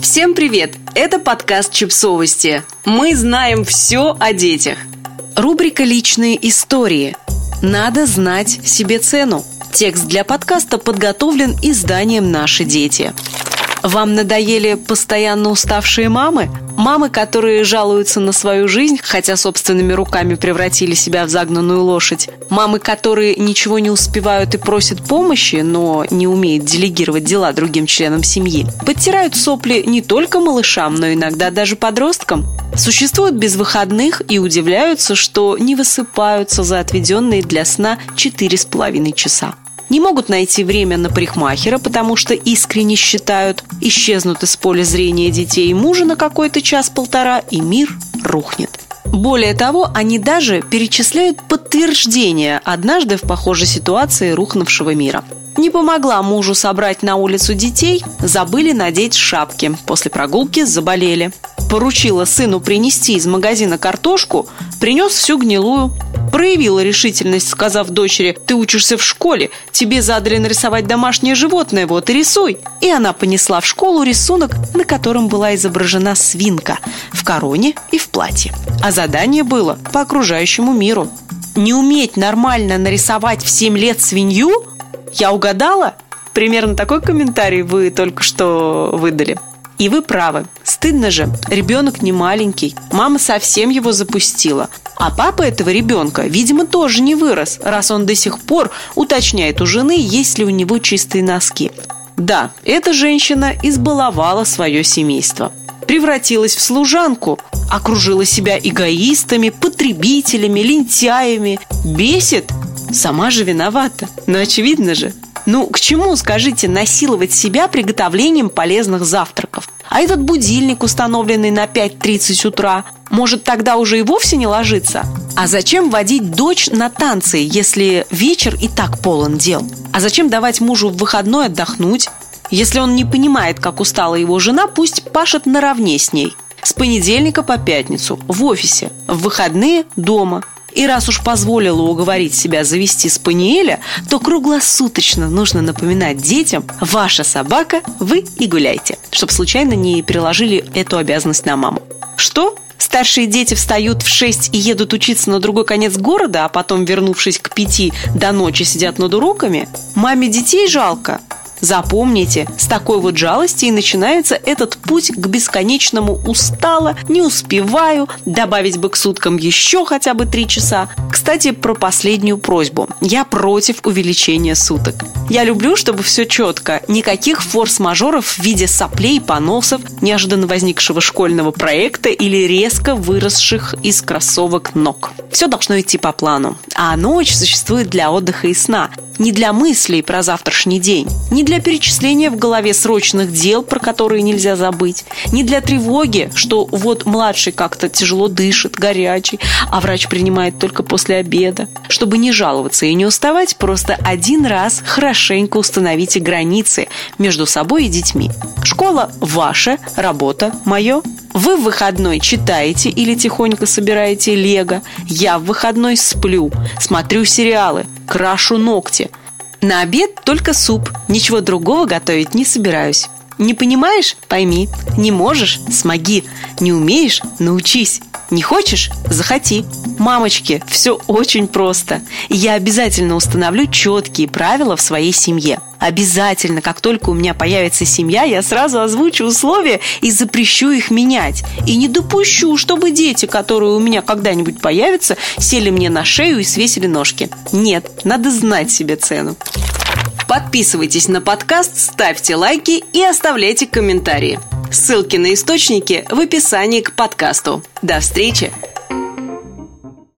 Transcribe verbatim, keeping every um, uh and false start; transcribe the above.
Всем привет! Это подкаст «Чипсовости». Мы знаем все о детях. Рубрика «Личные истории». Надо знать себе цену. Текст для подкаста подготовлен изданием «Наши дети». Вам надоели постоянно уставшие мамы? Мамы, которые жалуются на свою жизнь, хотя собственными руками превратили себя в загнанную лошадь? Мамы, которые ничего не успевают и просят помощи, но не умеют делегировать дела другим членам семьи? Подтирают сопли не только малышам, но иногда даже подросткам? Существуют без выходных и удивляются, что не высыпаются за отведенные для сна четыре с половиной часа. Не могут найти время на парикмахера, потому что искренне считают, исчезнут из поля зрения детей и мужа на какой-то час-полтора, и мир рухнет. Более того, они даже перечисляют подтверждение однажды в похожей ситуации рухнувшего мира. Не помогла мужу собрать на улицу детей, забыли надеть шапки, после прогулки заболели. Поручила сыну принести из магазина картошку, принес всю гнилую. Проявила решительность, сказав дочери: «Ты учишься в школе, тебе задали нарисовать домашнее животное, вот и рисуй». И она понесла в школу рисунок, на котором была изображена свинка в короне и в платье. А задание было по окружающему миру. Не уметь нормально нарисовать в семь лет свинью? Я угадала? Примерно такой комментарий вы только что выдали. И вы правы. Стыдно же. Ребенок не маленький. Мама совсем его запустила. А папа этого ребенка, видимо, тоже не вырос, раз он до сих пор уточняет у жены, есть ли у него чистые носки. Да, эта женщина избаловала свое семейство. Превратилась в служанку, окружила себя эгоистами, потребителями, лентяями. Бесит? Сама же виновата. Ну, очевидно же. Ну, к чему, скажите, насиловать себя приготовлением полезных завтраков? А этот будильник, установленный на пять тридцать утра, может тогда уже и вовсе не ложиться? А зачем водить дочь на танцы, если вечер и так полон дел? А зачем давать мужу в выходной отдохнуть? Если он не понимает, как устала его жена, пусть пашет наравне с ней. С понедельника по пятницу, в офисе, в выходные дома. И раз уж позволила уговорить себя завести спаниеля, то круглосуточно нужно напоминать детям: ваша собака, вы и гуляйте, чтобы случайно не переложили эту обязанность на маму. Что? Старшие дети встают в шесть и едут учиться на другой конец города, а потом, вернувшись к пяти, до ночи сидят над уроками? Маме детей жалко? Запомните, с такой вот жалости и начинается этот путь к бесконечному «устала», «не успеваю», «добавить бы к суткам еще хотя бы три часа». Кстати, про последнюю просьбу. Я против увеличения суток. Я люблю, чтобы все четко. Никаких форс-мажоров в виде соплей, поносов, неожиданно возникшего школьного проекта или резко выросших из кроссовок ног. Все должно идти по плану. А ночь существует для отдыха и сна. Не для мыслей про завтрашний день, не для перечисления в голове срочных дел, про которые нельзя забыть, не для тревоги, что вот младший как-то тяжело дышит, горячий, а врач принимает только после обеда. Чтобы не жаловаться и не уставать, просто один раз хорошенько установите границы между собой и детьми. Школа – ваша, работа – моё. Вы в выходной читаете или тихонько собираете лего. Я в выходной сплю, смотрю сериалы, крашу ногти. На обед только суп, ничего другого готовить не собираюсь. Не понимаешь – пойми, не можешь – смоги, не умеешь – научись, не хочешь – захоти. Мамочки, все очень просто. Я обязательно установлю четкие правила в своей семье. Обязательно, как только у меня появится семья, я сразу озвучу условия и запрещу их менять. И не допущу, чтобы дети, которые у меня когда-нибудь появятся, сели мне на шею и свесили ножки. Нет, надо знать себе цену. Подписывайтесь на подкаст, ставьте лайки и оставляйте комментарии. Ссылки на источники в описании к подкасту. До встречи!